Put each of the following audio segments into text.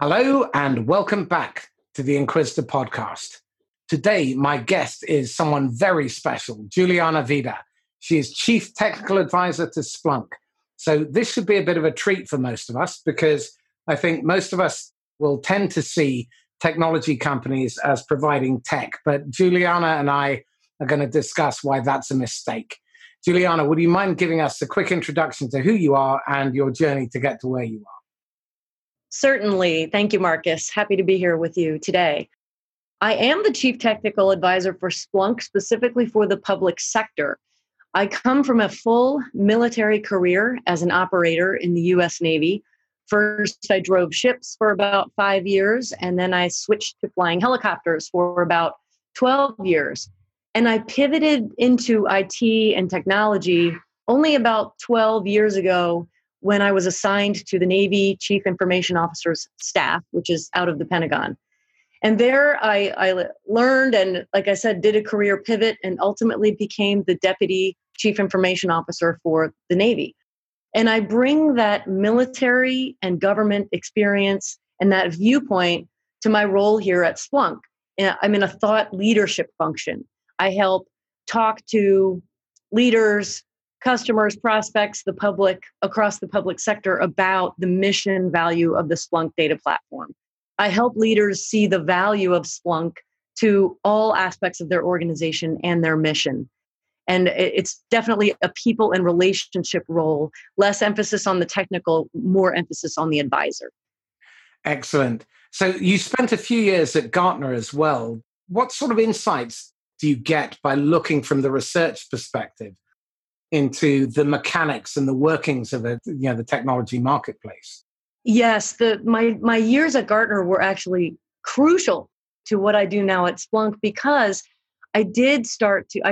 Hello and welcome back to the Inquisitor podcast. Today, my guest is someone very special, Juliana Vida. She is Chief Technical Advisor to Splunk. So this should be a bit of a treat for most of us because I think most of us will tend to see technology companies as providing tech. But Juliana and I are going to discuss why that's a mistake. Juliana, would you mind giving us a quick introduction to who you are and your journey to get to where you are? Certainly. Thank you, Marcus. Happy to be here with you today. I am the Chief Technical Advisor for Splunk, specifically for the public sector. I come from a full military career as an operator in the US Navy. First, I drove ships for about 5 years, and then I switched to flying helicopters for about 12 years. And I pivoted into IT and technology only about 12 years ago, when I was assigned to the Navy Chief Information Officer's staff, which is out of the Pentagon. And there I learned and, like I said, did a career pivot and ultimately became the Deputy Chief Information Officer for the Navy. And I bring that military and government experience and that viewpoint to my role here at Splunk. I'm in a thought leadership function. I help talk to leaders, customers, prospects, the public, across the public sector about the mission value of the Splunk data platform. I help leaders see the value of Splunk to all aspects of their organization and their mission. And it's definitely a people and relationship role, less emphasis on the technical, more emphasis on the advisor. Excellent. So you spent a few years at Gartner as well. What sort of insights do you get by looking from the research perspective into the mechanics and the workings of the technology marketplace? Yes, my years at Gartner were actually crucial to what I do now at Splunk because I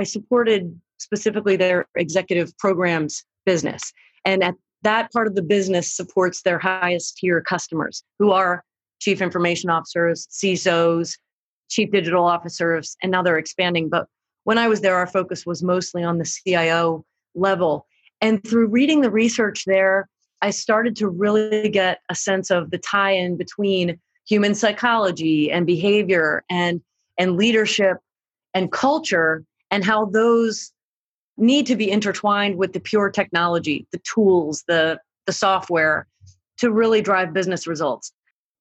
supported specifically their executive programs business. And at that part of the business supports their highest tier customers, who are chief information officers, CISOs, chief digital officers, and now they're expanding. But when I was there, our focus was mostly on the CIO level. And through reading the research there, I started to really get a sense of the tie-in between human psychology and behavior and leadership and culture and how those need to be intertwined with the pure technology, the tools, the software to really drive business results.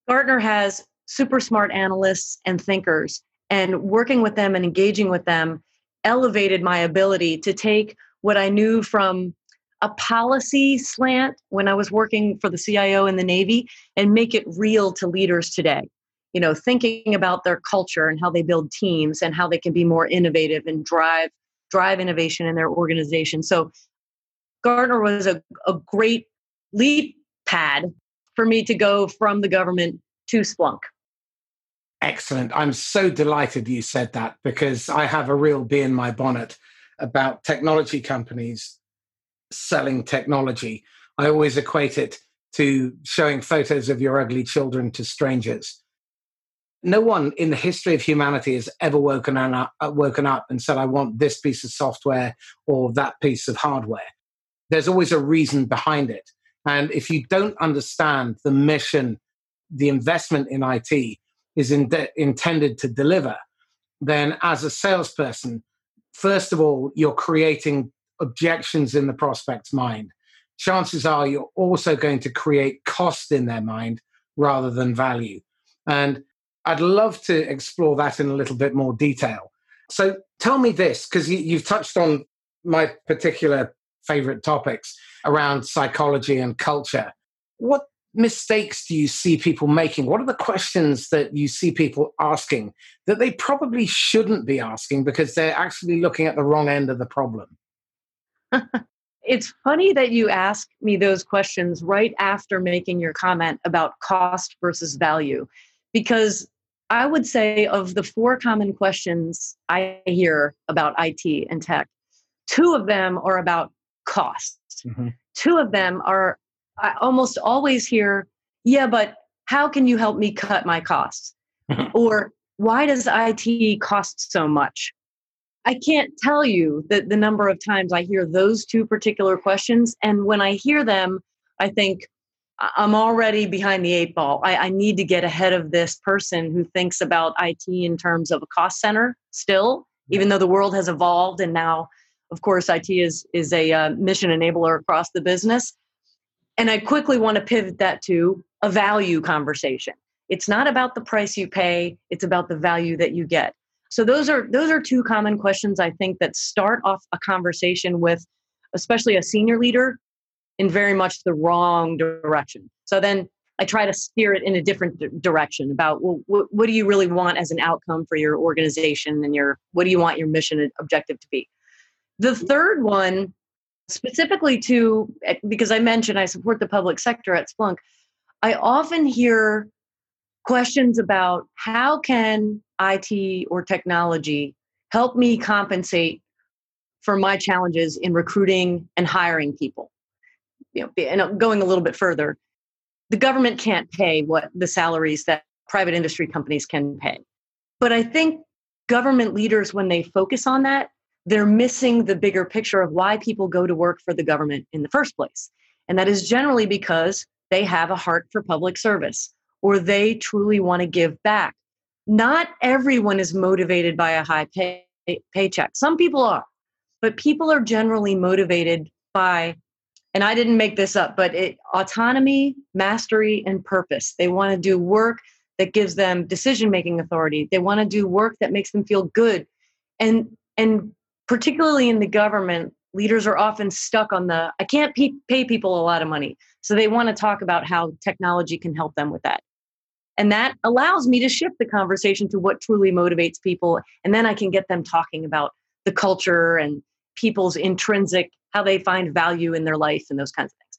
Gartner has super smart analysts and thinkers, and working with them and engaging with them elevated my ability to take what I knew from a policy slant when I was working for the CIO in the Navy and make it real to leaders today. You know, thinking about their culture and how they build teams and how they can be more innovative and drive innovation in their organization. So Gartner was a great leap pad for me to go from the government to Splunk. Excellent. I'm so delighted you said that because I have a real bee in my bonnet about technology companies selling technology. I always equate it to showing photos of your ugly children to strangers. No one in the history of humanity has ever woken up and said, I want this piece of software or that piece of hardware. There's always a reason behind it. And if you don't understand the mission, the investment in IT is intended to deliver, then as a salesperson, first of all, you're creating objections in the prospect's mind. Chances are you're also going to create cost in their mind rather than value. And I'd love to explore that in a little bit more detail. So tell me this, because you've touched on my particular favorite topics around psychology and culture. What mistakes do you see people making? What are the questions that you see people asking that they probably shouldn't be asking because they're actually looking at the wrong end of the problem? It's funny that you ask me those questions right after making your comment about cost versus value, because I would say of the four common questions I hear about IT and tech, two of them are about cost. Mm-hmm. Two of them are, I almost always hear, yeah, but how can you help me cut my costs? Or why does IT cost so much? I can't tell you the number of times I hear those two particular questions. And when I hear them, I think I'm already behind the eight ball. I need to get ahead of this person who thinks about IT in terms of a cost center still, even though the world has evolved. And now, of course, IT is a mission enabler across the business. And I quickly want to pivot that to a value conversation. It's not about the price you pay. It's about the value that you get. So those are two common questions, I think, that start off a conversation with, especially a senior leader, in very much the wrong direction. So then I try to steer it in a different direction about, well, what do you really want as an outcome for your organization, and what do you want your mission and objective to be? The third one, specifically because I mentioned I support the public sector at Splunk, I often hear questions about how can IT or technology help me compensate for my challenges in recruiting and hiring people. And going a little bit further, the government can't pay what the salaries that private industry companies can pay. But I think government leaders, when they focus on that, they're missing the bigger picture of why people go to work for the government in the first place. And that is generally because they have a heart for public service, or they truly want to give back. Not everyone is motivated by a high paycheck. Some people are, but people are generally motivated by, and I didn't make this up, but autonomy, mastery, and purpose. They want to do work that gives them decision-making authority. They want to do work that makes them feel good. And particularly in the government, leaders are often stuck on the, I can't pay people a lot of money. So they want to talk about how technology can help them with that. And that allows me to shift the conversation to what truly motivates people. And then I can get them talking about the culture and people's intrinsic, how they find value in their life and those kinds of things.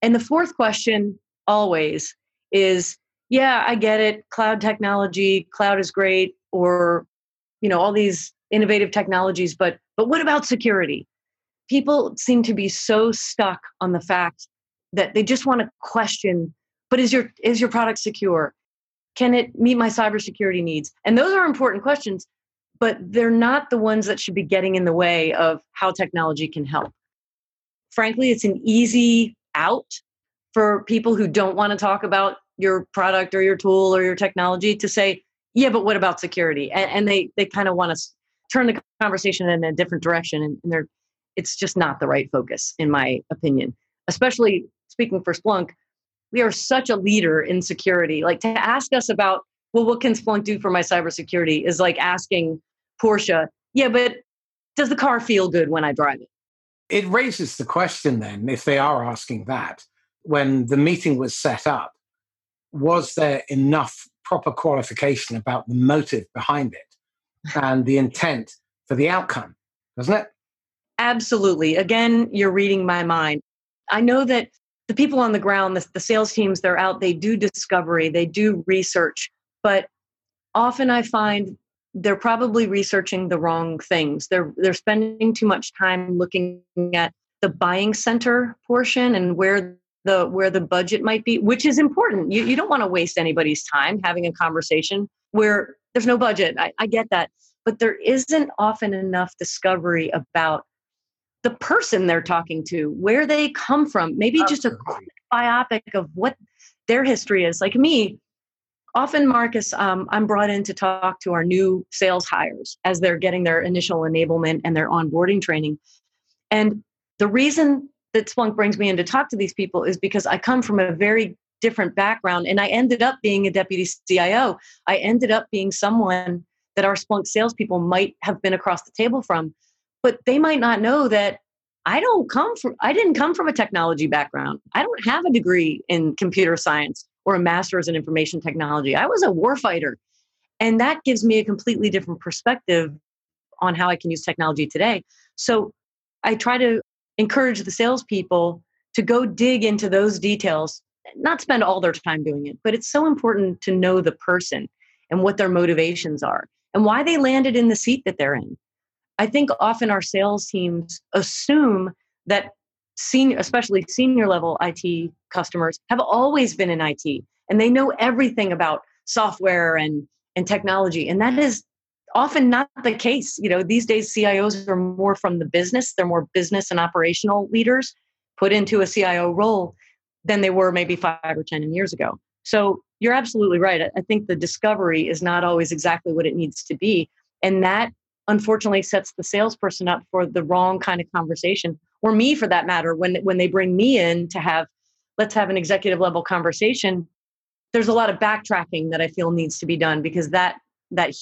And the fourth question always is, yeah, I get it. Cloud technology, cloud is great, or, all these innovative technologies, but what about security? People seem to be so stuck on the fact that they just want to question, but is your product secure? Can it meet my cybersecurity needs? And those are important questions, but they're not the ones that should be getting in the way of how technology can help. Frankly, it's an easy out for people who don't want to talk about your product or your tool or your technology to say, yeah, but what about security? And they kind of want to turn the conversation in a different direction. And it's just not the right focus, in my opinion. Especially speaking for Splunk, we are such a leader in security. Like, to ask us about, well, what can Splunk do for my cybersecurity, is like asking Porsche, yeah, but does the car feel good when I drive it? It raises the question then, if they are asking that, when the meeting was set up, was there enough proper qualification about the motive behind it and the intent for the outcome, doesn't it? Absolutely. Again, you're reading my mind. I know that the people on the ground, the sales teams, they're out, they do discovery, they do research, but often I find they're probably researching the wrong things. They're spending too much time looking at the buying center portion and where the budget might be, which is important. You don't want to waste anybody's time having a conversation where there's no budget. I get that. But there isn't often enough discovery about the person they're talking to, where they come from, maybe just a quick biopic of what their history is. Like me, often, Marcus, I'm brought in to talk to our new sales hires as they're getting their initial enablement and their onboarding training. And the reason that Splunk brings me in to talk to these people is because I come from a very different background, and I ended up being a deputy CIO. I ended up being someone that our Splunk salespeople might have been across the table from, but they might not know that I didn't come from a technology background. I don't have a degree in computer science or a master's in information technology. I was a warfighter. And that gives me a completely different perspective on how I can use technology today. So I try to encourage the salespeople to go dig into those details, not spend all their time doing it, but it's so important to know the person and what their motivations are and why they landed in the seat that they're in. I think often our sales teams assume that especially senior level IT customers have always been in IT and they know everything about software and technology. And that is often not the case. These days CIOs are more from the business. They're more business and operational leaders put into a CIO role. than they were maybe 5 or 10 years ago. So you're absolutely right. I think the discovery is not always exactly what it needs to be. And that unfortunately sets the salesperson up for the wrong kind of conversation, or me for that matter. When they bring me in to have, let's have an executive level conversation, there's a lot of backtracking that I feel needs to be done, because that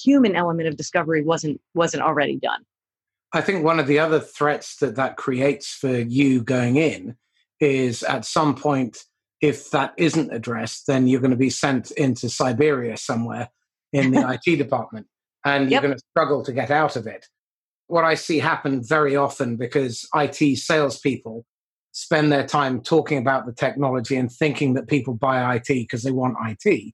human element of discovery wasn't already done. I think one of the other threats that creates for you going in is, at some point, if that isn't addressed, then you're going to be sent into Siberia somewhere in the IT department, and you're going to struggle to get out of it. What I see happen very often, because IT salespeople spend their time talking about the technology and thinking that people buy IT because they want IT,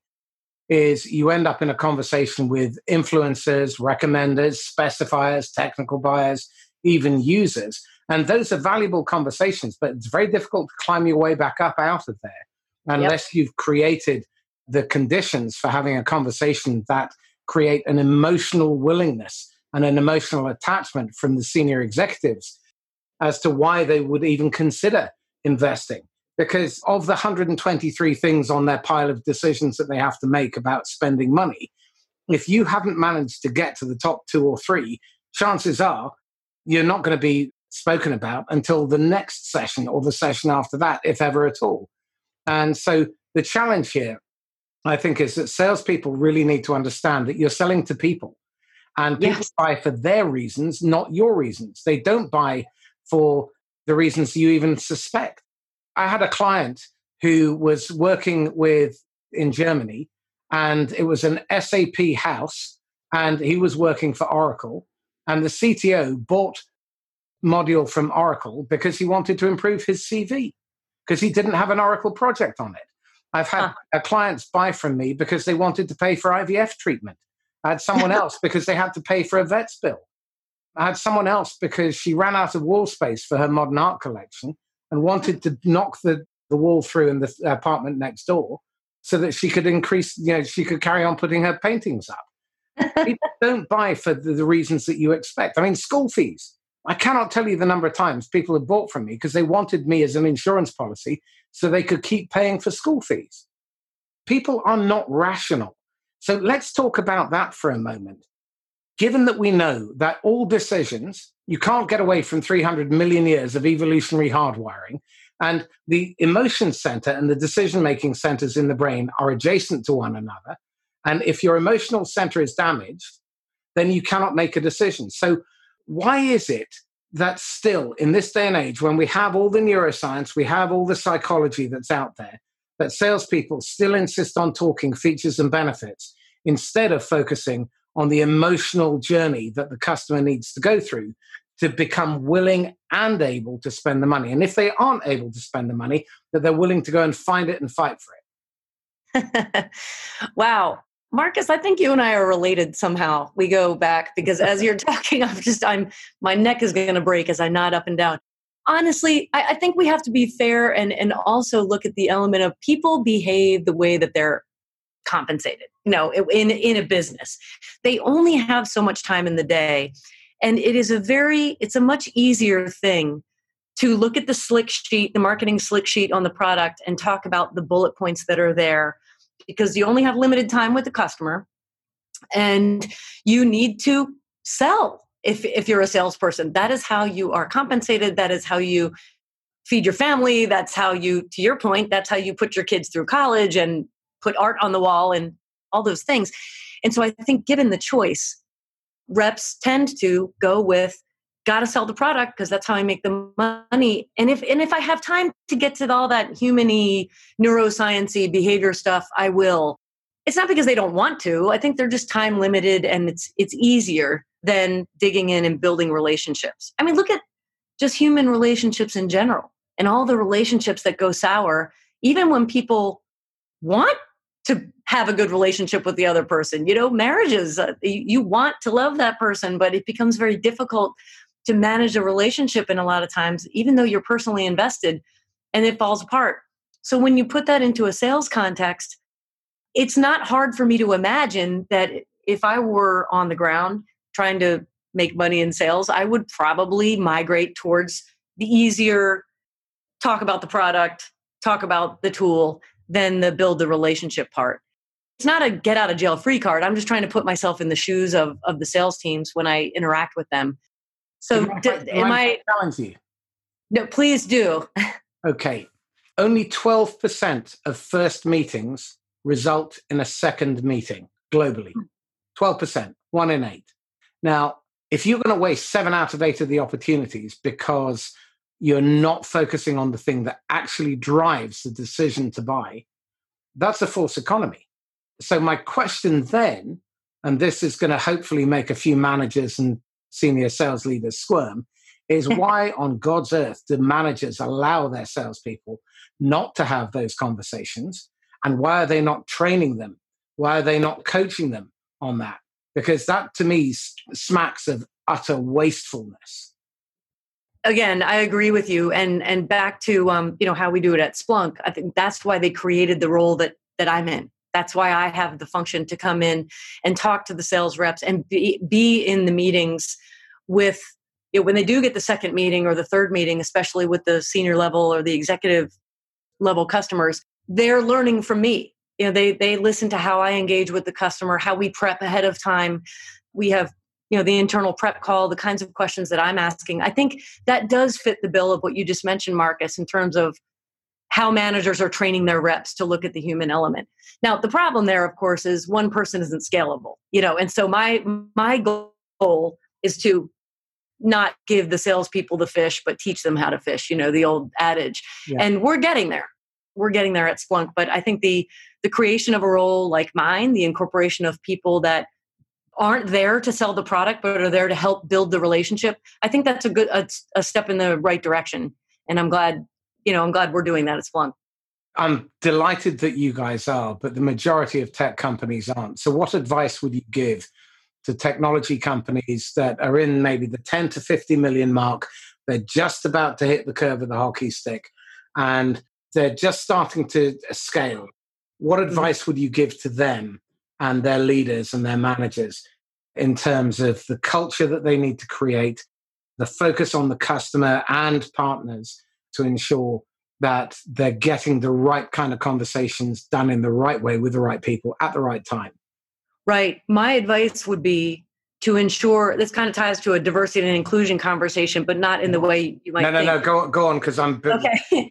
is you end up in a conversation with influencers, recommenders, specifiers, technical buyers, even users. And those are valuable conversations, but it's very difficult to climb your way back up out of there unless you've created the conditions for having a conversation that create an emotional willingness and an emotional attachment from the senior executives as to why they would even consider investing. Because of the 123 things on their pile of decisions that they have to make about spending money, if you haven't managed to get to the top 2 or 3, chances are you're not going to be spoken about until the next session or the session after that, if ever at all. And so the challenge here, I think, is that salespeople really need to understand that you're selling to people, and people buy for their reasons, not your reasons. They don't buy for the reasons you even suspect. I had a client who was working with in Germany, and it was an SAP house, and he was working for Oracle, and the CTO bought module from Oracle because he wanted to improve his CV, because he didn't have an Oracle project on it. I've had clients buy from me because they wanted to pay for IVF treatment. I had someone else because they had to pay for a vet's bill. I had someone else because she ran out of wall space for her modern art collection and wanted to knock the wall through in the apartment next door so that she could increase, she could carry on putting her paintings up. People don't buy for the reasons that you expect. I mean, school fees. I cannot tell you the number of times people have bought from me because they wanted me as an insurance policy so they could keep paying for school fees. People are not rational. So let's talk about that for a moment. Given that we know that all decisions, you can't get away from 300 million years of evolutionary hardwiring, and the emotion center and the decision-making centers in the brain are adjacent to one another. And if your emotional center is damaged, then you cannot make a decision. So why is it that still in this day and age, when we have all the neuroscience, we have all the psychology that's out there, that salespeople still insist on talking features and benefits instead of focusing on the emotional journey that the customer needs to go through to become willing and able to spend the money? And if they aren't able to spend the money, that they're willing to go and find it and fight for it. Wow. Marcus, I think you and I are related somehow. We go back, because as you're talking, I'm my neck is going to break as I nod up and down. Honestly, I think we have to be fair and also look at the element of people behave the way that they're compensated. In a business, they only have so much time in the day, and it's a much easier thing to look at the slick sheet, the marketing slick sheet on the product, and talk about the bullet points that are there, because you only have limited time with the customer, and you need to sell. If you're a salesperson, that is how you are compensated. That is how you feed your family. That's how you, to your point, that's how you put your kids through college and put art on the wall and all those things. And so I think, given the choice, reps tend to go with, got to sell the product because that's how I make the money. And if I have time to get to all that human-y, neuroscience-y behavior stuff, I will. It's not because they don't want to. I think they're just time limited, and it's easier than digging in and building relationships. I mean, look at just human relationships in general and all the relationships that go sour, even when people want to have a good relationship with the other person. Marriages, you want to love that person, but it becomes very difficult to manage a relationship in a lot of times, even though you're personally invested, and it falls apart. So when you put that into a sales context, it's not hard for me to imagine that if I were on the ground trying to make money in sales, I would probably migrate towards the easier talk about the product, talk about the tool than the build the relationship part. It's not a get out of jail free card. I'm just trying to put myself in the shoes of the sales teams when I interact with them. So am I challenge you? No, please do. Okay. Only 12% of first meetings result in a second meeting globally. 12%, 1 in 8. Now, if you're going to waste 7 out of 8 of the opportunities because you're not focusing on the thing that actually drives the decision to buy, that's a false economy. So my question then, and this is going to hopefully make a few managers and senior sales leaders squirm, is why on God's earth do managers allow their salespeople not to have those conversations? And why are they not training them? Why are they not coaching them on that? Because that, to me, smacks of utter wastefulness. Again, I agree with you. And back to how we do it at Splunk, I think that's why they created the role that I'm in. That's why I have the function to come in and talk to the sales reps and be in the meetings with, when they do get the second meeting or the third meeting, especially with the senior level or the executive level customers, they're learning from me. They listen to how I engage with the customer, how we prep ahead of time. We have, the internal prep call, the kinds of questions that I'm asking. I think that does fit the bill of what you just mentioned, Marcus, in terms of how managers are training their reps to look at the human element. Now, the problem there, of course, is one person isn't scalable, and so my goal is to not give the salespeople the fish, but teach them how to fish, the old adage. Yeah. And we're getting there. We're getting there at Splunk. But I think the creation of a role like mine, the incorporation of people that aren't there to sell the product, but are there to help build the relationship, I think that's a step in the right direction. And I'm glad we're doing that at Splunk. I'm delighted that you guys are, but the majority of tech companies aren't. So what advice would you give to technology companies that are in maybe the 10 to 50 million mark? They're just about to hit the curve of the hockey stick and they're just starting to scale. What advice would you give to them and their leaders and their managers in terms of the culture that they need to create, the focus on the customer and partners, to ensure that they're getting the right kind of conversations done in the right way with the right people at the right time? Right. My advice would be to ensure, this kind of ties to a diversity and inclusion conversation, but not in the way you might think. No, go on, because I'm... Okay.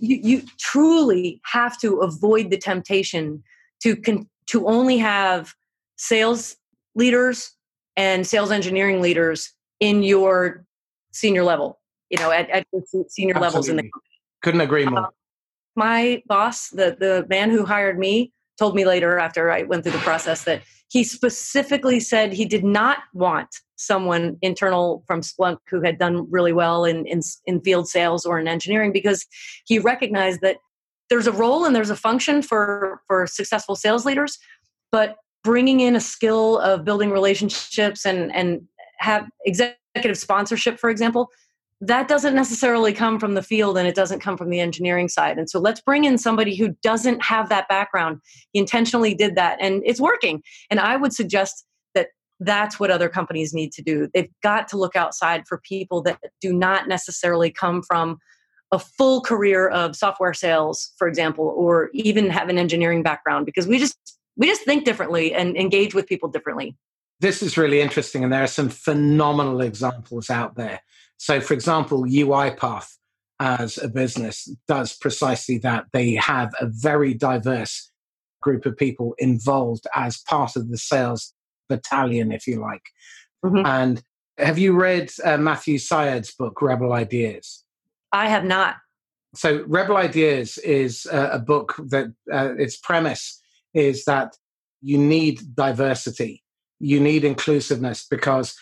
You truly have to avoid the temptation to only have sales leaders and sales engineering leaders in your senior level. At senior Absolutely. Levels in the company. Couldn't agree more. My boss, the man who hired me, told me later after I went through the process that he specifically said he did not want someone internal from Splunk who had done really well in field sales or in engineering, because he recognized that there's a role and there's a function for successful sales leaders, but bringing in a skill of building relationships and have executive sponsorship, for example, that doesn't necessarily come from the field and it doesn't come from the engineering side. And so let's bring in somebody who doesn't have that background. He intentionally did that and it's working. And I would suggest that that's what other companies need to do. They've got to look outside for people that do not necessarily come from a full career of software sales, for example, or even have an engineering background, because we just think differently and engage with people differently. This is really interesting. And there are some phenomenal examples out there. So, for example, UiPath as a business does precisely that. They have a very diverse group of people involved as part of the sales battalion, if you like. Mm-hmm. And have you read Matthew Syed's book, Rebel Ideas? I have not. So Rebel Ideas is a book that its premise is that you need diversity. You need inclusiveness, because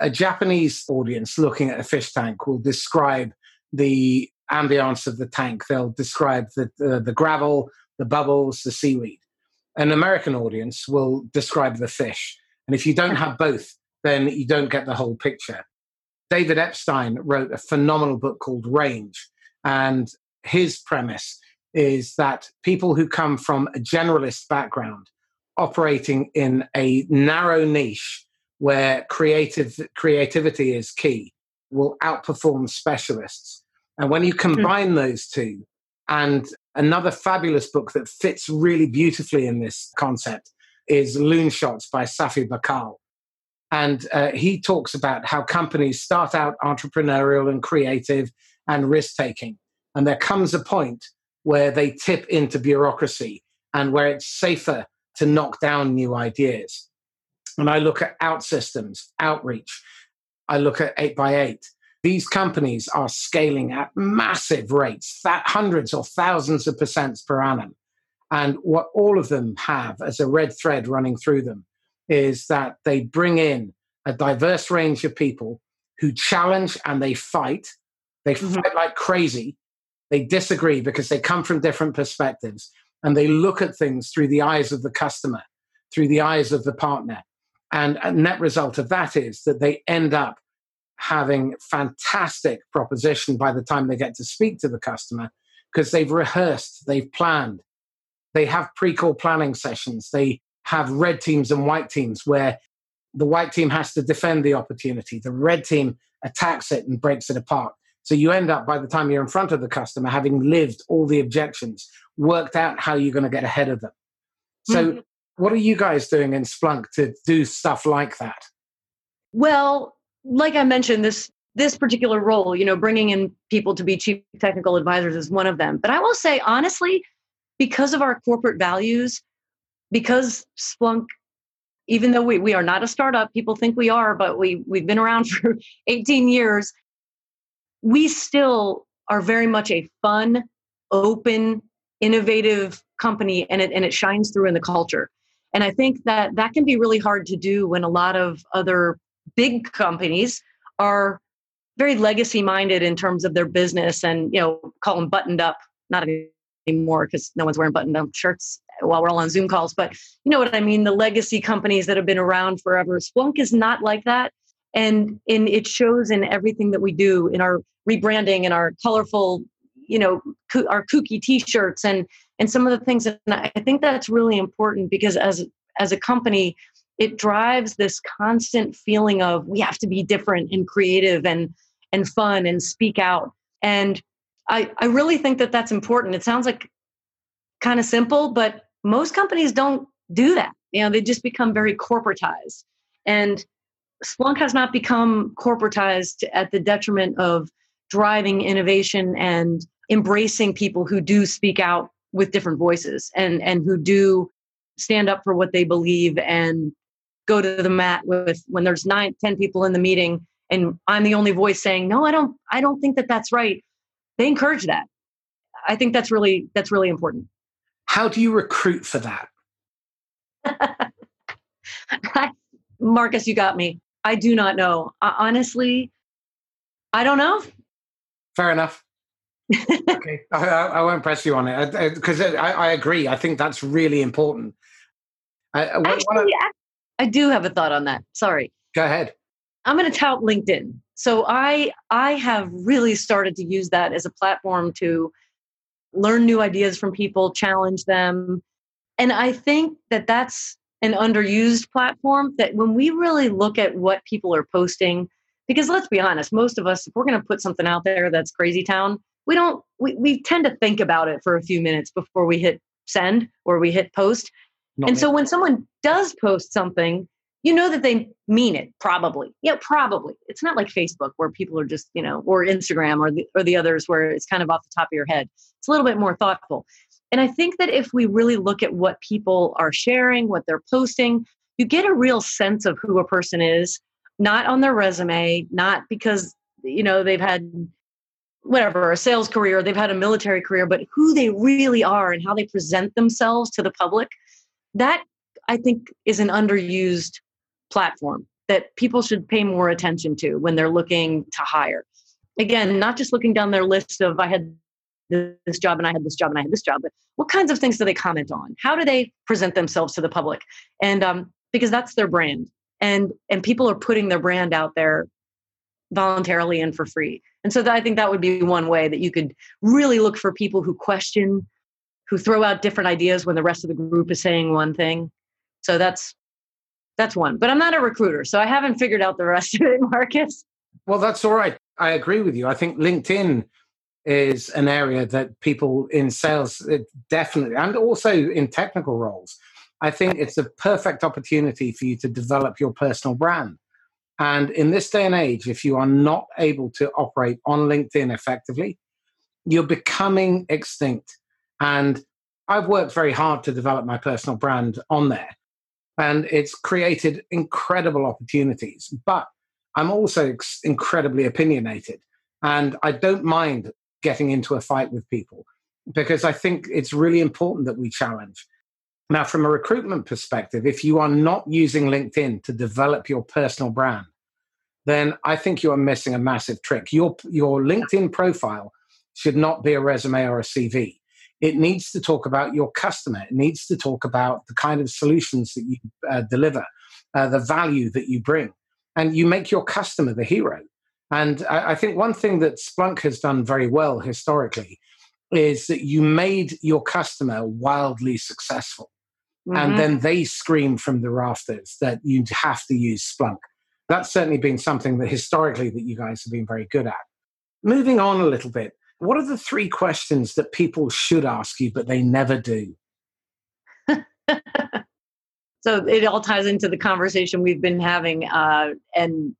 a Japanese audience looking at a fish tank will describe the ambience of the tank. They'll describe the gravel, the bubbles, the seaweed. An American audience will describe the fish. And if you don't have both, then you don't get the whole picture. David Epstein wrote a phenomenal book called Range. And his premise is that people who come from a generalist background operating in a narrow niche where creativity is key will outperform specialists. And when you combine those two And another fabulous book that fits really beautifully in this concept is Loonshots by Safi Bahcall. And he talks about how companies start out entrepreneurial and creative and risk-taking. And there comes a point where they tip into bureaucracy and where it's safer to knock down new ideas. And I look at OutSystems, Outreach. I look at 8x8. These companies are scaling at massive rates, hundreds or thousands of percents per annum. And what all of them have as a red thread running through them is that they bring in a diverse range of people who challenge and they fight. They fight like crazy. They disagree because they come from different perspectives. And they look at things through the eyes of the customer, through the eyes of the partner. And a net result of that is that they end up having fantastic proposition by the time they get to speak to the customer, because they've rehearsed, they've planned. They have pre-call planning sessions. They have red teams and white teams where the white team has to defend the opportunity. The red team attacks it and breaks it apart. So you end up, by the time you're in front of the customer, having lived all the objections, worked out how you're going to get ahead of them. So what are you guys doing in Splunk to do stuff like that? Well, like I mentioned, this particular role, you know, bringing in people to be chief technical advisors is one of them. But I will say, honestly, because of our corporate values, because Splunk, even though we are not a startup, people think we are, but we've been around for 18 years, we still are very much a fun, open, innovative company, and it shines through in the culture. And I think that that can be really hard to do when a lot of other big companies are very legacy-minded in terms of their business, and, you know, call them buttoned up. Not anymore, because no one's wearing buttoned-up shirts while we're all on Zoom calls. But you know what I mean? The legacy companies that have been around forever. Splunk is not like that. And it shows in everything that we do, in our rebranding, in our colorful, you know, our kooky T-shirts and some of the things. And I think that's really important, because as a company, it drives this constant feeling of we have to be different and creative and fun and speak out. And I really think that that's important. It sounds like kind of simple, but most companies don't do that. You know, they just become very corporatized. And Splunk has not become corporatized at the detriment of driving innovation and embracing people who do speak out with different voices and who do stand up for what they believe and go to the mat with, when there's 9-10 people in the meeting and I'm the only voice saying, no, I don't think that that's right. They encourage that. I think that's really important. How do you recruit for that? Marcus, you got me. I do not know. Honestly, I don't know. Fair enough. Okay. I won't press you on it, because I agree. I think that's really important. Actually, I do have a thought on that. Sorry. Go ahead. I'm going to tout LinkedIn. So I have really started to use that as a platform to learn new ideas from people, challenge them. And I think that that's an underused platform, that when we really look at what people are posting, because let's be honest, most of us, if we're going to put something out there that's crazy town, we tend to think about it for a few minutes before we hit send or we hit post. So when someone does post something, you know that they mean it, probably. Yeah, probably. It's not like Facebook where people are just, you know, or Instagram or the others where it's kind of off the top of your head. It's a little bit more thoughtful. And I think that if we really look at what people are sharing, what they're posting, you get a real sense of who a person is, not on their resume, not because, you know, they've had whatever, a sales career, they've had a military career, but who they really are and how they present themselves to the public. That, I think, is an underused platform that people should pay more attention to when they're looking to hire. Again, not just looking down their list of I had this job and I had this job and I had this job, but what kinds of things do they comment on? How do they present themselves to the public? And because that's their brand, and people are putting their brand out there voluntarily and for free. And so I think that would be one way that you could really look for people who question, who throw out different ideas when the rest of the group is saying one thing. So that's one. But I'm not a recruiter, so I haven't figured out the rest of it, Marcus. Well, that's all right. I agree with you. I think LinkedIn is an area that people in sales definitely, and also in technical roles, I think it's a perfect opportunity for you to develop your personal brand. And in this day and age, if you are not able to operate on LinkedIn effectively, you're becoming extinct. And I've worked very hard to develop my personal brand on there. And it's created incredible opportunities. But I'm also incredibly opinionated. And I don't mind getting into a fight with people because I think it's really important that we challenge. Now, from a recruitment perspective, if you are not using LinkedIn to develop your personal brand, then I think you are missing a massive trick. Your LinkedIn profile should not be a resume or a CV. It needs to talk about your customer. It needs to talk about the kind of solutions that you deliver, the value that you bring. And you make your customer the hero. And I think one thing that Splunk has done very well historically is that you made your customer wildly successful. Mm-hmm. And then they scream from the rafters that you have to use Splunk. That's certainly been something that historically that you guys have been very good at. Moving on a little bit, what are the three questions that people should ask you, but they never do? So it all ties into the conversation we've been having. And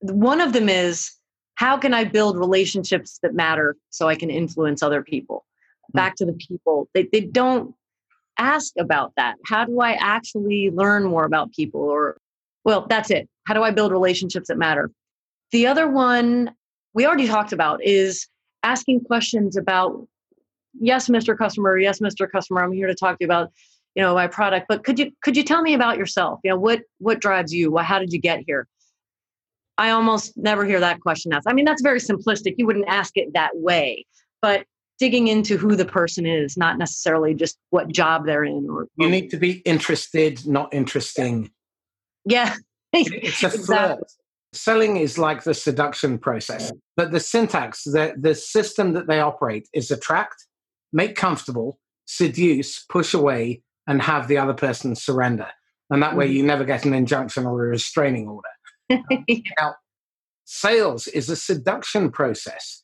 one of them is, how can I build relationships that matter so I can influence other people? Back to the people. They don't ask about that. How do I actually learn more about people? Or, well, that's it. How do I build relationships that matter? The other one we already talked about is asking questions about, yes, Mr. Customer, I'm here to talk to you about, you know, my product, but could you tell me about yourself? You know, what drives you? How did you get here? I almost never hear that question asked. I mean, that's very simplistic. You wouldn't ask it that way, but digging into who the person is, not necessarily just what job they're in. You need to be interested, not interesting. Yeah. It's a flirt. Exactly. Selling is like the seduction process, but the syntax, the system that they operate is attract, make comfortable, seduce, push away, and have the other person surrender. And that way you never get an injunction or a restraining order. Now, sales is a seduction process.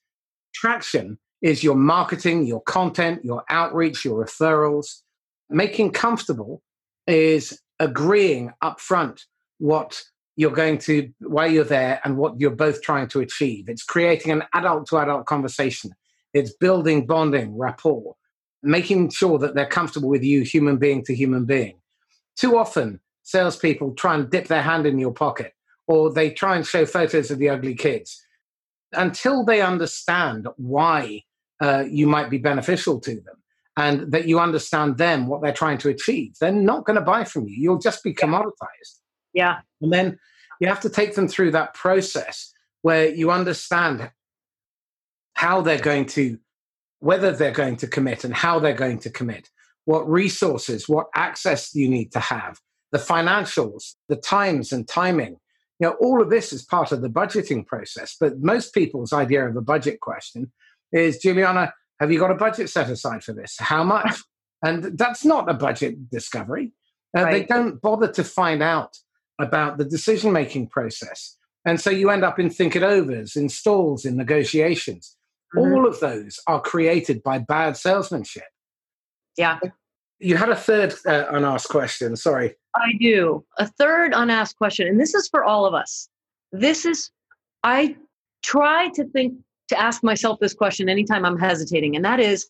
Traction is your marketing, your content, your outreach, your referrals. Making comfortable is agreeing up front what you're going to, why you're there and what you're both trying to achieve. It's creating an adult-to-adult conversation. It's building bonding, rapport, making sure that they're comfortable with you, human being to human being. Too often, salespeople try and dip their hand in your pocket, or they try and show photos of the ugly kids. Until they understand why you might be beneficial to them and that you understand them, what they're trying to achieve, they're not going to buy from you. You'll just be commoditized. Yeah. And then you have to take them through that process where you understand how they're going to, whether they're going to commit and how they're going to commit, what resources, what access you need to have, the financials, the times and timing. You know, all of this is part of the budgeting process, but most people's idea of a budget question is, Juliana, have you got a budget set aside for this? How much? And that's not a budget discovery. Right. They don't bother to find out about the decision-making process. And so you end up in think-it-overs, in stalls, in negotiations. Mm-hmm. All of those are created by bad salesmanship. Yeah. You had a third unasked question, sorry. I do. A third unasked question, and this is for all of us. I try to ask myself this question anytime I'm hesitating, and that is,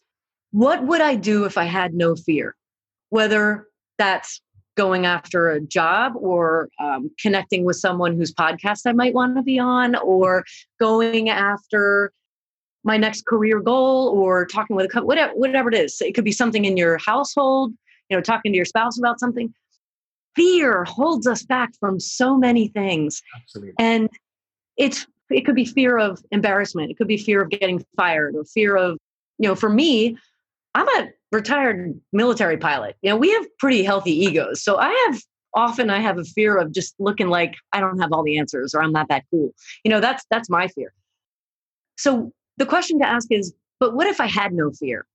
what would I do if I had no fear? Whether that's going after a job or connecting with someone whose podcast I might want to be on, or going after my next career goal, or talking with a company, whatever it is. It could be something in your household, you know, talking to your spouse about something. Fear holds us back from so many things. Absolutely. And it could be fear of embarrassment. It could be fear of getting fired, or fear of, you know, for me, I'm a retired military pilot. You know, we have pretty healthy egos. So I have a fear of just looking like I don't have all the answers, or I'm not that cool. You know, that's my fear. So the question to ask is, but what if I had no fear?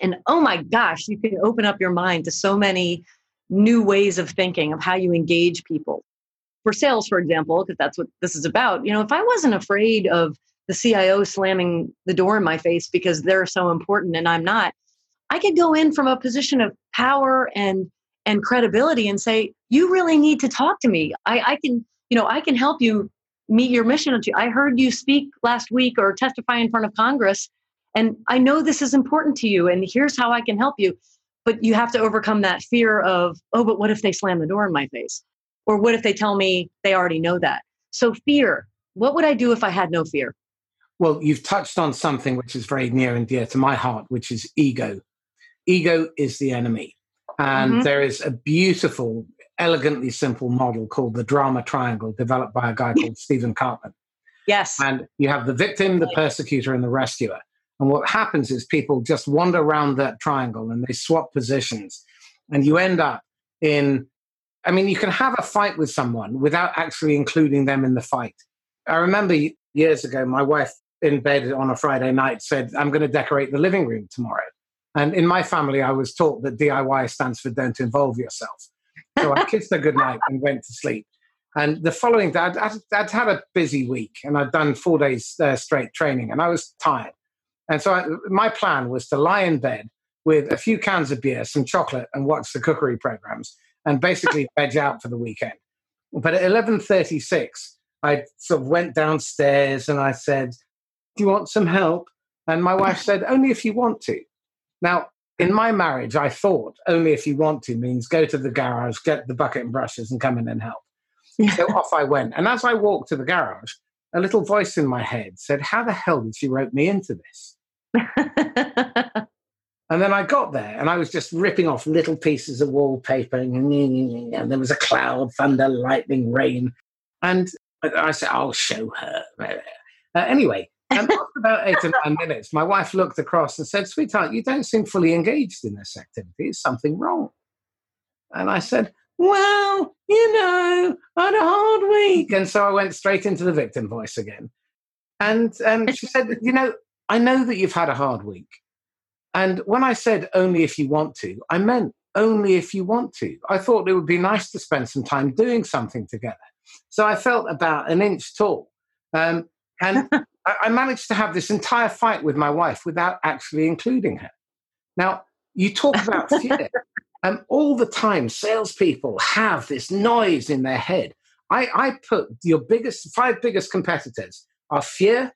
And oh my gosh, you can open up your mind to so many new ways of thinking of how you engage people. For sales, for example, because that's what this is about. You know, if I wasn't afraid of the CIO slamming the door in my face because they're so important and I'm not. I could go in from a position of power and credibility and say, you really need to talk to me. I can help you meet your mission. I heard you speak last week or testify in front of Congress, and I know this is important to you, and here's how I can help you. But you have to overcome that fear of, oh, but what if they slam the door in my face? Or what if they tell me they already know that? So fear, what would I do if I had no fear? Well, you've touched on something which is very near and dear to my heart, which is ego. Ego is the enemy. And there is a beautiful, elegantly simple model called the drama triangle developed by a guy called Stephen Cartman. Yes. And you have the victim, the persecutor, and the rescuer. And what happens is people just wander around that triangle and they swap positions. And you end up in, I mean, you can have a fight with someone without actually including them in the fight. I remember years ago, my wife in bed on a Friday night said, I'm going to decorate the living room tomorrow. And in my family, I was taught that DIY stands for don't involve yourself. So I kissed her goodnight and went to sleep. And the following day, I'd had a busy week and I'd done 4 days straight training and I was tired. And so my plan was to lie in bed with a few cans of beer, some chocolate, and watch the cookery programs and basically veg out for the weekend. But at 11:36, I sort of went downstairs and I said, do you want some help? And my wife said, only if you want to. Now, in my marriage, I thought only if you want to means go to the garage, get the bucket and brushes and come in and help. Yeah. So off I went. And as I walked to the garage, a little voice in my head said, how the hell did she rope me into this? And then I got there and I was just ripping off little pieces of wallpaper and there was a cloud, thunder, lightning, rain. And I said, I'll show her. Anyway, and after about 8 or 9 minutes, my wife looked across and said, sweetheart, you don't seem fully engaged in this activity. Is something wrong? And I said, well, you know, I had a hard week. And so I went straight into the victim voice again. And she said, you know, I know that you've had a hard week. And when I said only if you want to, I meant only if you want to. I thought it would be nice to spend some time doing something together. So I felt about an inch tall. And I managed to have this entire fight with my wife without actually including her. Now, you talk about fear. All the time, salespeople have this noise in their head. I put your five biggest competitors are fear,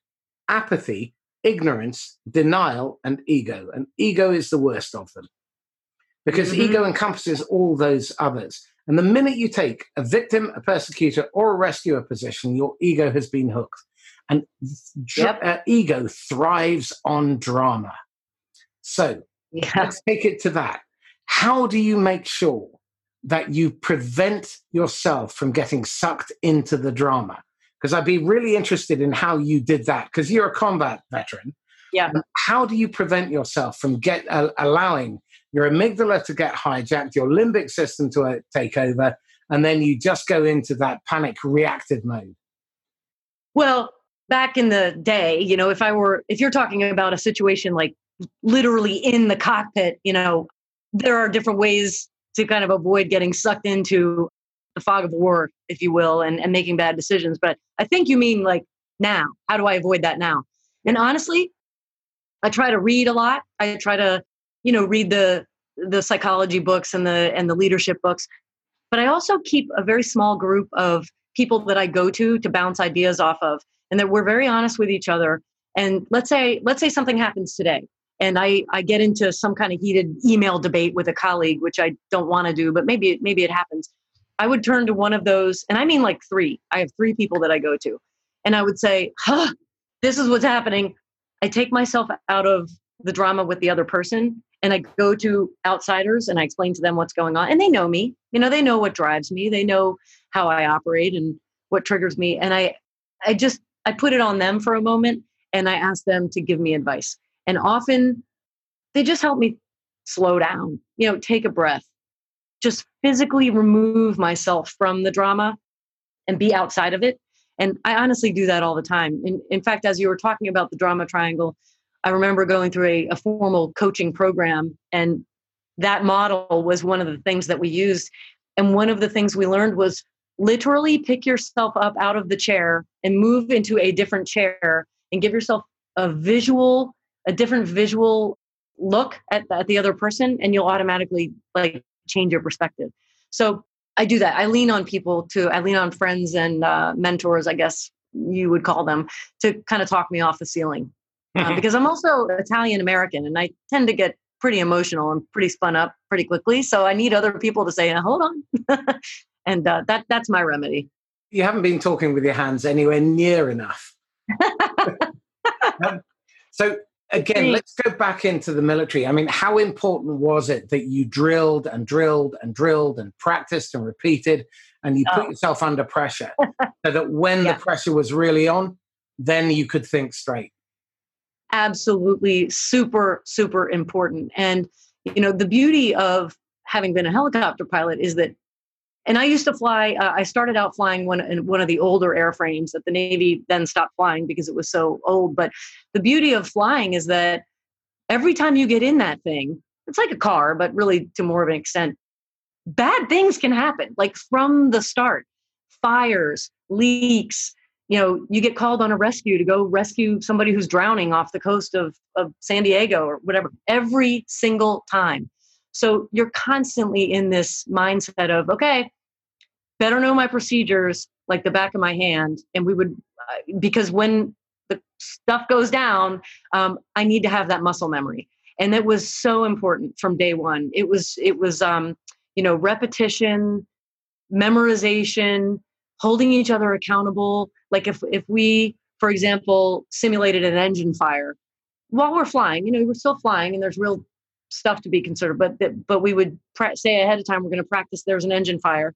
apathy, ignorance, denial, and ego. And ego is the worst of them because ego encompasses all those others. And the minute you take a victim, a persecutor, or a rescuer position, your ego has been hooked. And ego thrives on drama. So let's take it to that. How do you make sure that you prevent yourself from getting sucked into the drama? Because I'd be really interested in how you did that, because you're a combat veteran. Yeah. How do you prevent yourself from allowing your amygdala to get hijacked, your limbic system to take over, and then you just go into that panic reactive mode? Well, back in the day, you know, if you're talking about a situation like literally in the cockpit, you know, there are different ways to kind of avoid getting sucked into the fog of war, if you will, and making bad decisions. But I think you mean like now, how do I avoid that now? And honestly, I try to read a lot. I try to, you know, read the psychology books and the leadership books. But I also keep a very small group of people that I go to bounce ideas off of, and that we're very honest with each other. And let's say something happens today, and I get into some kind of heated email debate with a colleague, which I don't want to do, but maybe it happens. I would turn to one of those, and I mean like three. I have three people that I go to, and I would say, this is what's happening. I take myself out of the drama with the other person, and I go to outsiders, and I explain to them what's going on. And they know me. You know, they know what drives me. They know how I operate and what triggers me. And I put it on them for a moment, and I ask them to give me advice. And often they just help me slow down, you know, take a breath, just physically remove myself from the drama and be outside of it. And I honestly do that all the time. In fact, as you were talking about the drama triangle, I remember going through a formal coaching program, and that model was one of the things that we used. And one of the things we learned was literally pick yourself up out of the chair and move into a different chair and give yourself a different visual look at the other person, and you'll automatically change your perspective. So I do that. I lean on people too. I lean on friends and mentors, I guess you would call them, to kind of talk me off the ceiling. Because I'm also Italian American and I tend to get pretty emotional and pretty spun up pretty quickly. So I need other people to say, hold on. And that's my remedy. You haven't been talking with your hands anywhere near enough. So again, let's go back into the military. I mean, how important was it that you drilled and drilled and drilled and practiced and repeated, and you put yourself under pressure so that when the pressure was really on, then you could think straight? Absolutely. Super, super important. And, the beauty of having been a helicopter pilot is that, and I used to fly, I started out flying in one of the older airframes that the Navy then stopped flying because it was so old. But the beauty of flying is that every time you get in that thing, it's like a car, but really to more of an extent, bad things can happen. Like from the start, fires, leaks, you get called on a rescue to go rescue somebody who's drowning off the coast of San Diego or whatever, every single time. So you're constantly in this mindset of, okay, better know my procedures like the back of my hand. And we would, because when the stuff goes down, I need to have that muscle memory. And that was so important from day one. It was repetition, memorization, holding each other accountable. Like if we, for example, simulated an engine fire while we're flying, we're still flying and there's real stuff to be considered, but we would say ahead of time, we're going to practice there's an engine fire,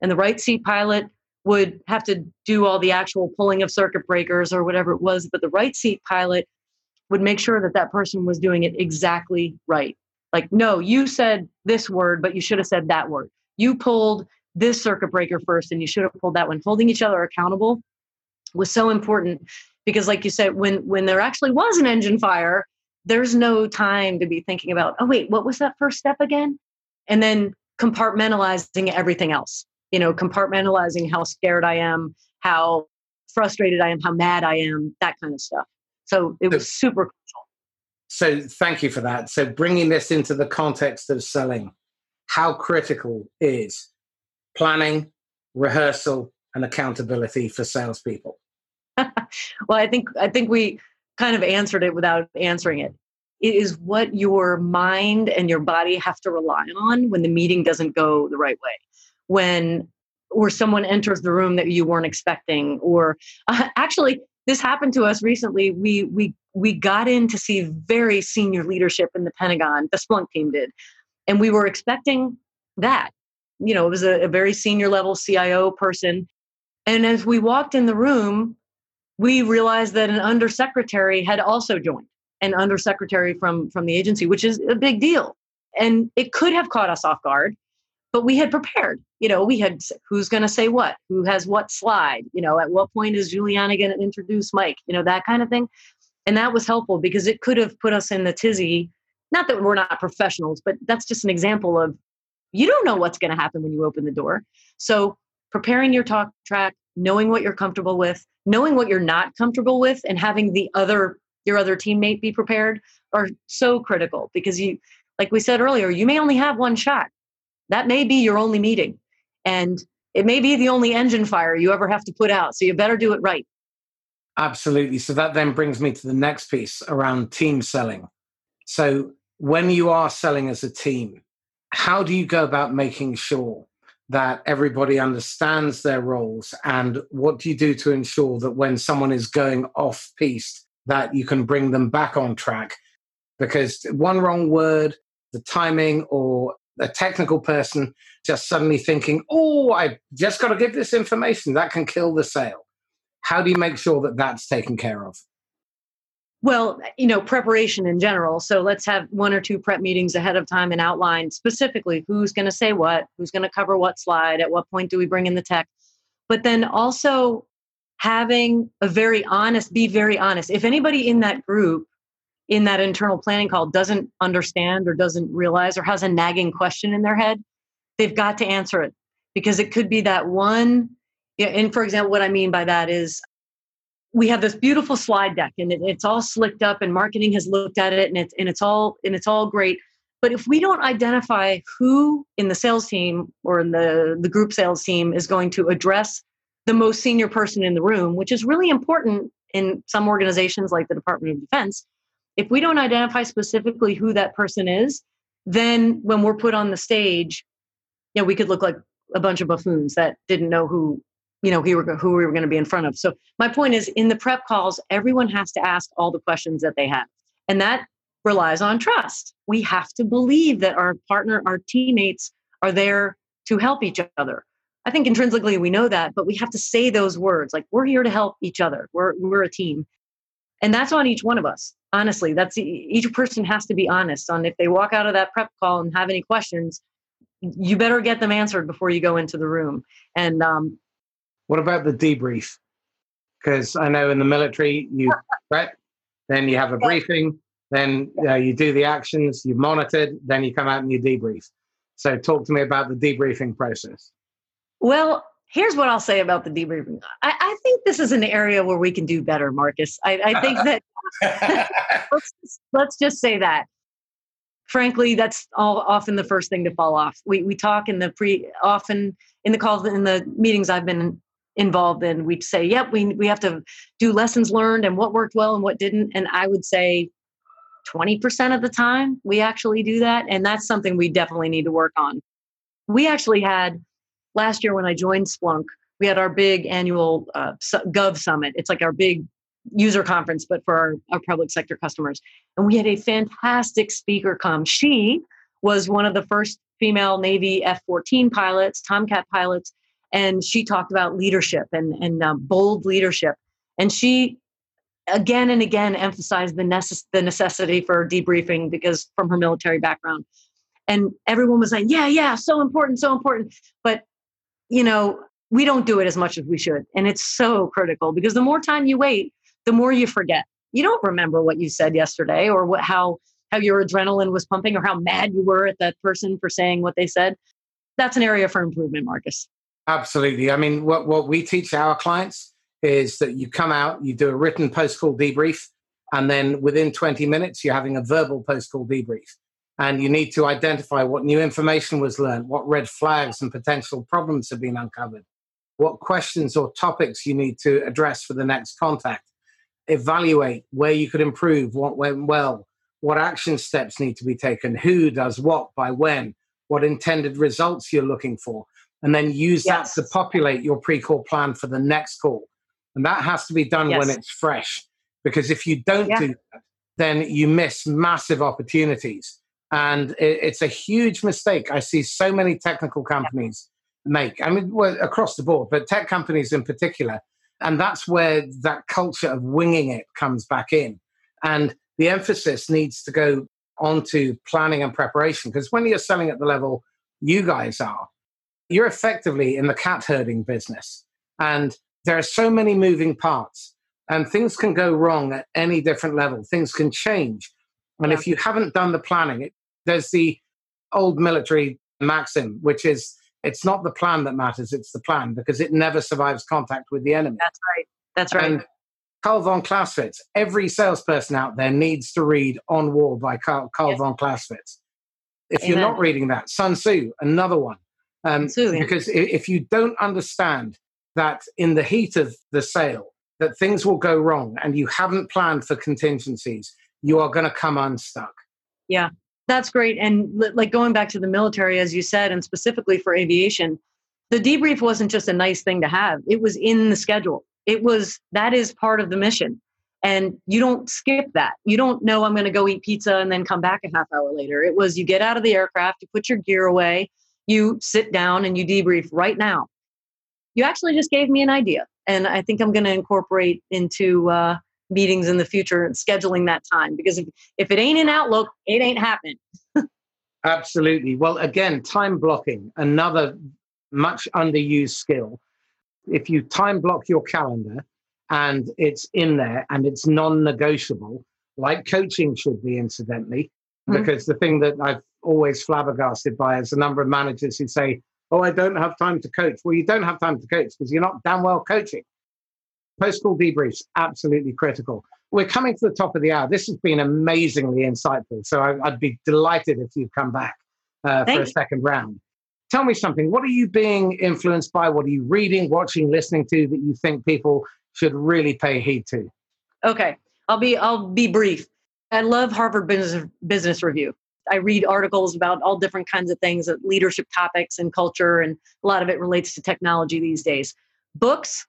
and the right seat pilot would have to do all the actual pulling of circuit breakers or whatever it was, but the right seat pilot would make sure that person was doing it exactly right. Like, no, you said this word, but you should have said that word. You pulled this circuit breaker first and you should have pulled that one. Holding each other accountable was so important because, like you said, when there actually was an engine fire, there's no time to be thinking about, oh, wait, what was that first step again? And then compartmentalizing everything else, compartmentalizing how scared I am, how frustrated I am, how mad I am, that kind of stuff. So it was super crucial. So thank you for that. So bringing this into the context of selling, how critical is planning, rehearsal, and accountability for salespeople? Well, I think we kind of answered it without answering it. It is what your mind and your body have to rely on when the meeting doesn't go the right way, or someone enters the room that you weren't expecting, or actually this happened to us recently. We got in to see very senior leadership in the Pentagon, the Splunk team did, and we were expecting that. It was a very senior level CIO person. And as we walked in the room, we realized that an undersecretary had also joined, an undersecretary from the agency, which is a big deal. And it could have caught us off guard, but we had prepared. We had who's going to say what, who has what slide, at what point is Juliana going to introduce Mike, that kind of thing. And that was helpful because it could have put us in the tizzy. Not that we're not professionals, but that's just an example of you don't know what's going to happen when you open the door. So preparing your talk track, knowing what you're comfortable with, knowing what you're not comfortable with, and having your other teammate be prepared are so critical because like we said earlier, you may only have one shot. That may be your only meeting, and it may be the only engine fire you ever have to put out. So you better do it right. Absolutely. So that then brings me to the next piece around team selling. So when you are selling as a team, how do you go about making sure that everybody understands their roles, and what do you do to ensure that when someone is going off piste, that you can bring them back on track? Because one wrong word, the timing, or a technical person just suddenly thinking, oh, I just got to give this information, that can kill the sale. How do you make sure that that's taken care of? Well, preparation in general. So let's have one or two prep meetings ahead of time and outline specifically who's going to say what, who's going to cover what slide, at what point do we bring in the tech. But then also having be very honest. If anybody in that group, in that internal planning call doesn't understand or doesn't realize or has a nagging question in their head, they've got to answer it because it could be that one. And for example, what I mean by that is we have this beautiful slide deck, and it's all slicked up, and marketing has looked at it, and it's all great. But if we don't identify who in the sales team or in the group sales team is going to address the most senior person in the room, which is really important in some organizations like the Department of Defense, if we don't identify specifically who that person is, then when we're put on the stage, you know, we could look like a bunch of buffoons that didn't know who we were going to be in front of. So my point is, in the prep calls, everyone has to ask all the questions that they have. And that relies on trust. We have to believe that our partner, our teammates are there to help each other. I think intrinsically we know that, but we have to say those words like, we're here to help each other. We're a team. And that's on each one of us. Honestly, each person has to be honest on if they walk out of that prep call and have any questions, you better get them answered before you go into the room. And what about the debrief? Because I know in the military, you prep, then you have a briefing, then you do the actions, you've monitored, then you come out and you debrief. So talk to me about the debriefing process. Well, here's what I'll say about the debriefing. I think this is an area where we can do better, Marcus. I think that, let's just say that. Frankly, that's often the first thing to fall off. We talk in the often in the calls, in the meetings I've been involved in, we'd say, yep, we have to do lessons learned and what worked well and what didn't. And I would say 20% of the time we actually do that. And that's something we definitely need to work on. We actually had, last year when I joined Splunk, we had our big annual Gov Summit. It's like our big user conference, but for our public sector customers. And we had a fantastic speaker come. She was one of the first female Navy F-14 pilots, Tomcat pilots, and she talked about leadership and bold leadership. And she again and again emphasized the necessity for debriefing because from her military background. And everyone was like, yeah, so important, so important. But, you know, we don't do it as much as we should. And it's so critical because the more time you wait, the more you forget. You don't remember what you said yesterday or how your adrenaline was pumping or how mad you were at that person for saying what they said. That's an area for improvement, Marcus. Absolutely. I mean, what we teach our clients is that you come out, you do a written post-call debrief, and then within 20 minutes, you're having a verbal post-call debrief. And you need to identify what new information was learned, what red flags and potential problems have been uncovered, what questions or topics you need to address for the next contact. Evaluate where you could improve, what went well, what action steps need to be taken, who does what by when, what intended results you're looking for, and then use that to populate your pre-call plan for the next call. And that has to be done when it's fresh, because if you don't do that, then you miss massive opportunities. And it's a huge mistake I see so many technical companies make. I mean, well, across the board, but tech companies in particular. And that's where that culture of winging it comes back in. And the emphasis needs to go onto planning and preparation. Because when you're selling at the level you guys are, you're effectively in the cat herding business. And there are so many moving parts. And things can go wrong at any different level. Things can change. And if you haven't done the planning, there's the old military maxim, which is, it's not the plan that matters, it's the plan, because it never survives contact with the enemy. That's right. And Carl von Clausewitz, every salesperson out there needs to read On War by Carl von Clausewitz. If you're not reading that, Sun Tzu, another one. Because if you don't understand that in the heat of the sale, that things will go wrong and you haven't planned for contingencies, you are going to come unstuck. Yeah. That's great. And like going back to the military, as you said, and specifically for aviation, the debrief wasn't just a nice thing to have. It was in the schedule. That is part of the mission. And you don't skip that. You don't know, I'm going to go eat pizza and then come back a half hour later. It was, you get out of the aircraft, you put your gear away, you sit down and you debrief right now. You actually just gave me an idea. And I think I'm going to incorporate into, meetings in the future and scheduling that time, because if it ain't in Outlook, it ain't happening. Absolutely. Well, again, time blocking, another much underused skill. If you time block your calendar and it's in there and it's non-negotiable, like coaching should be, incidentally, because the thing that I've always flabbergasted by is the number of managers who say, oh, I don't have time to coach. Well, you don't have time to coach because you're not damn well coaching. Post-call debriefs, absolutely critical. We're coming to the top of the hour. This has been amazingly insightful. So I'd be delighted if you'd come back for a second round. Tell me something. What are you being influenced by? What are you reading, watching, listening to that you think people should really pay heed to? Okay. I'll be brief. I love Harvard Business Review. I read articles about all different kinds of things, leadership topics and culture, and a lot of it relates to technology these days. Books.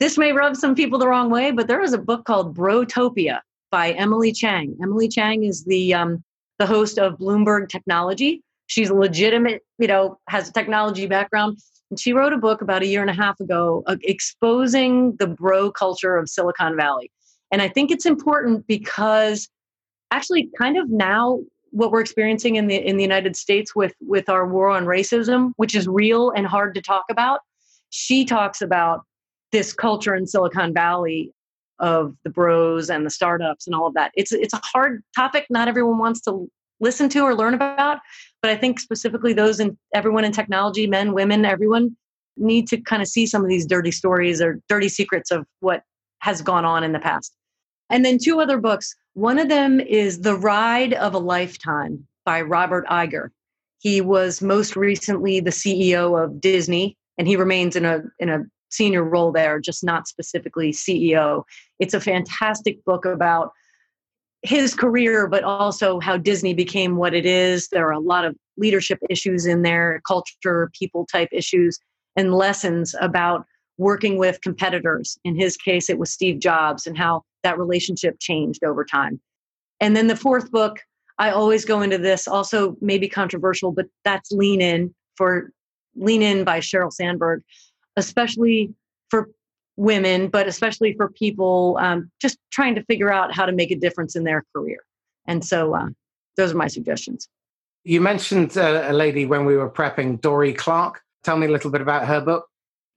This may rub some people the wrong way, but there is a book called Brotopia by Emily Chang. Emily Chang is the host of Bloomberg Technology. She's legitimate, has a technology background. And she wrote a book about a year and a half ago exposing the bro culture of Silicon Valley. And I think it's important because actually kind of now what we're experiencing in the United States with our war on racism, which is real and hard to talk about, she talks about this culture in Silicon Valley of the bros and the startups and all of that. It's a hard topic. Not everyone wants to listen to or learn about, but I think specifically everyone in technology, men, women, everyone need to kind of see some of these dirty stories or dirty secrets of what has gone on in the past. And then two other books. One of them is The Ride of a Lifetime by Robert Iger. He was most recently the CEO of Disney, and he remains in a senior role there, just not specifically CEO. It's a fantastic book about his career, but also how Disney became what it is. There are a lot of leadership issues in there, culture, people type issues, and lessons about working with competitors. In his case, it was Steve Jobs and how that relationship changed over time. And then the fourth book, I always go into this, also maybe controversial, but that's Lean In by Sheryl Sandberg. Especially for women, but especially for people just trying to figure out how to make a difference in their career. And so those are my suggestions. You mentioned a lady when we were prepping, Dori Clark. Tell me a little bit about her book.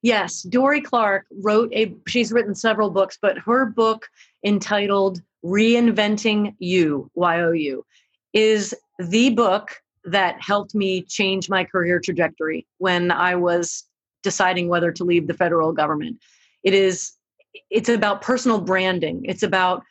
Yes, Dori Clark she's written several books, but her book entitled Reinventing You, Y-O-U, is the book that helped me change my career trajectory when I was deciding whether to leave the federal government. It's about personal branding. It's about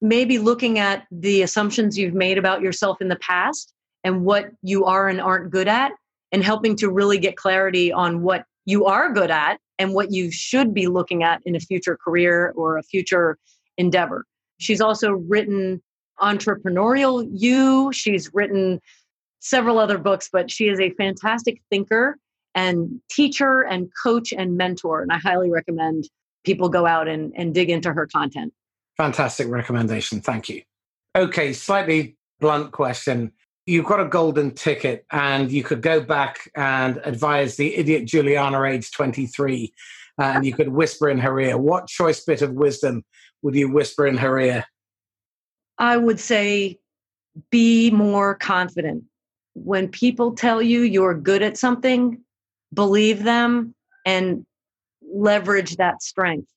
maybe looking at the assumptions you've made about yourself in the past and what you are and aren't good at, and helping to really get clarity on what you are good at and what you should be looking at in a future career or a future endeavor. She's also written Entrepreneurial You. She's written several other books, but she is a fantastic thinker and teacher and coach and mentor. And I highly recommend people go out and dig into her content. Fantastic recommendation. Thank you. Okay, slightly blunt question. You've got a golden ticket and you could go back and advise the idiot Juliana, age 23, and you could whisper in her ear. What choice bit of wisdom would you whisper in her ear? I would say, be more confident. When people tell you you're good at something, believe them and leverage that strength.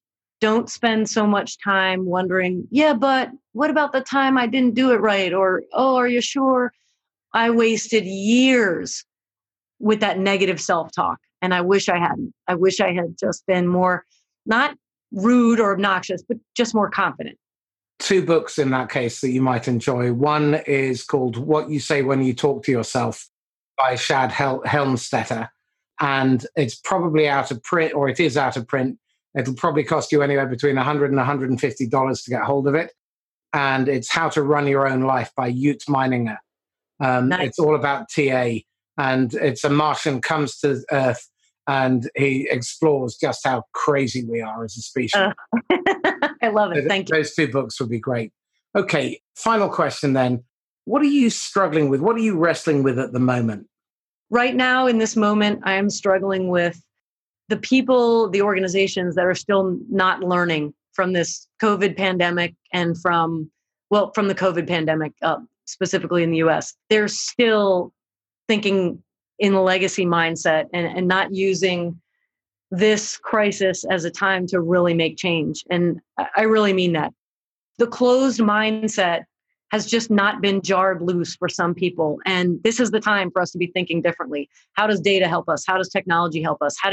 Don't spend so much time wondering, yeah, but what about the time I didn't do it right? Or, oh, are you sure? I wasted years with that negative self-talk. And I wish I hadn't. I wish I had just been more, not rude or obnoxious, but just more confident. Two books in that case that you might enjoy. One is called What You Say When You Talk to Yourself by Shad Helmstetter. And it's probably out of print, or it is out of print. It'll probably cost you anywhere between $100 and $150 to get hold of it. And it's How to Run Your Own Life by Ute Meininger. Nice. It's all about TA. And it's a Martian comes to Earth and he explores just how crazy we are as a species. I love it. Thank you. Those two books would be great. Okay, final question then. What are you struggling with? What are you wrestling with at the moment? Right now, in this moment, I am struggling with the people, the organizations that are still not learning from this COVID pandemic and from the COVID pandemic, specifically in the US. They're still thinking in the legacy mindset and not using this crisis as a time to really make change. And I really mean that. The closed mindset has just not been jarred loose for some people. And this is the time for us to be thinking differently. How does data help us? How does technology help us? How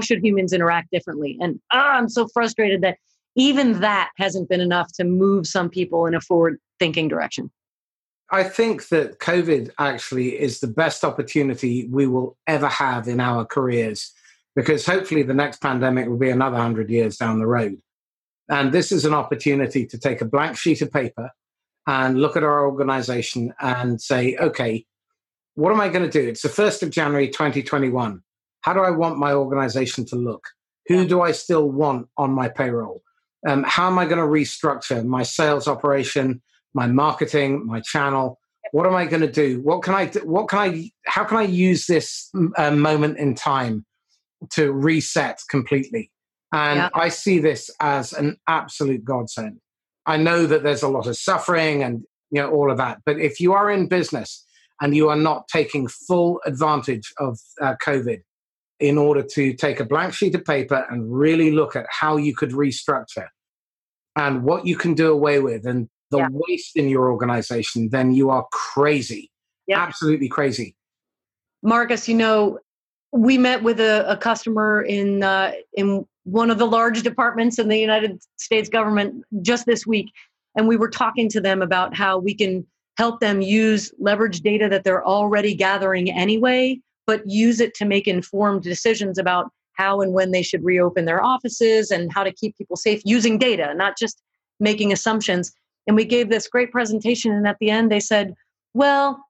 should humans interact differently? And I'm so frustrated that even that hasn't been enough to move some people in a forward-thinking direction. I think that COVID actually is the best opportunity we will ever have in our careers, because hopefully the next pandemic will be another 100 years down the road. And this is an opportunity to take a blank sheet of paper and look at our organization and say, okay, what am I going to do? It's the 1st of January, 2021. How do I want my organization to look? Who do I still want on my payroll? How am I going to restructure my sales operation, my marketing, my channel? What am I going to do? How can I use this moment in time to reset completely? And I see this as an absolute godsend. I know that there's a lot of suffering and all of that, but if you are in business and you are not taking full advantage of COVID in order to take a blank sheet of paper and really look at how you could restructure and what you can do away with and the waste in your organization, then you are crazy, absolutely crazy. Marcus, we met with a customer in one of the large departments in the United States government just this week, and we were talking to them about how we can help them leverage data that they're already gathering anyway, but use it to make informed decisions about how and when they should reopen their offices and how to keep people safe using data, not just making assumptions. And we gave this great presentation, and at the end they said, well,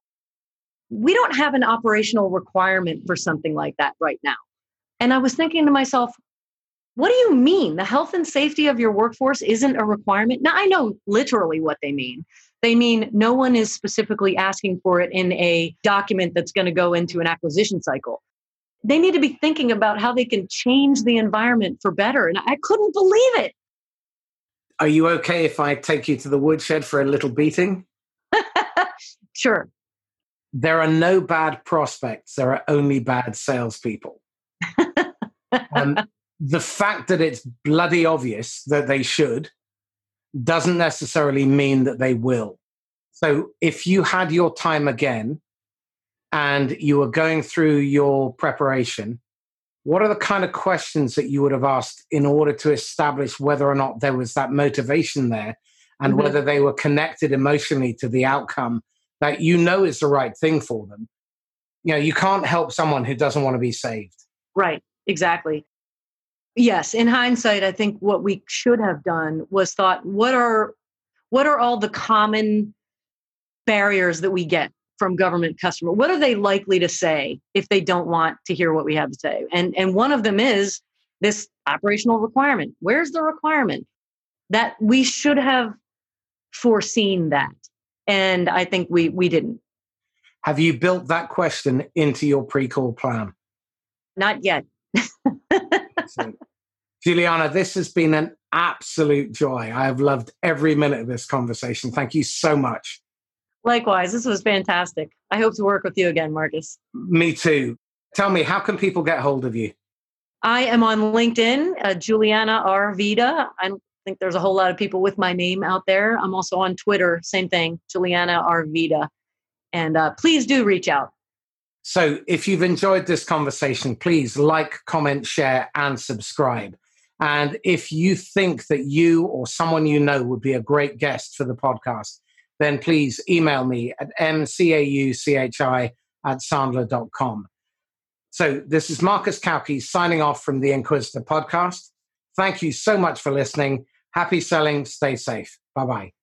we don't have an operational requirement for something like that right now. And I was thinking to myself, what do you mean? The health and safety of your workforce isn't a requirement? Now, I know literally what they mean. They mean no one is specifically asking for it in a document that's going to go into an acquisition cycle. They need to be thinking about how they can change the environment for better. And I couldn't believe it. Are you okay if I take you to the woodshed for a little beating? Sure. There are no bad prospects. There are only bad salespeople. The fact that it's bloody obvious that they should doesn't necessarily mean that they will. So if you had your time again and you were going through your preparation, what are the kind of questions that you would have asked in order to establish whether or not there was that motivation there and whether they were connected emotionally to the outcome that is the right thing for them? You can't help someone who doesn't want to be saved. Right, exactly. Yes, in hindsight, I think what we should have done was thought, what are all the common barriers that we get from government customer? What are they likely to say if they don't want to hear what we have to say? And one of them is this operational requirement. Where's the requirement? That we should have foreseen that. And I think we didn't. Have you built that question into your pre-call plan? Not yet. Juliana, this has been an absolute joy. I have loved every minute of this conversation. Thank you so much. Likewise, this was fantastic. I hope to work with you again, Marcus. Me too. Tell me, how can people get hold of you? I am on LinkedIn, Juliana R. Vida. I don't think there's a whole lot of people with my name out there. I'm also on Twitter, same thing, Juliana R. Vida. And please do reach out. So if you've enjoyed this conversation, please like, comment, share, and subscribe. And if you think that you or someone you know would be a great guest for the podcast, then please email me at mcauchi@sandler.com. So this is Marcus Kauke signing off from the Inquisitor podcast. Thank you so much for listening. Happy selling. Stay safe. Bye-bye.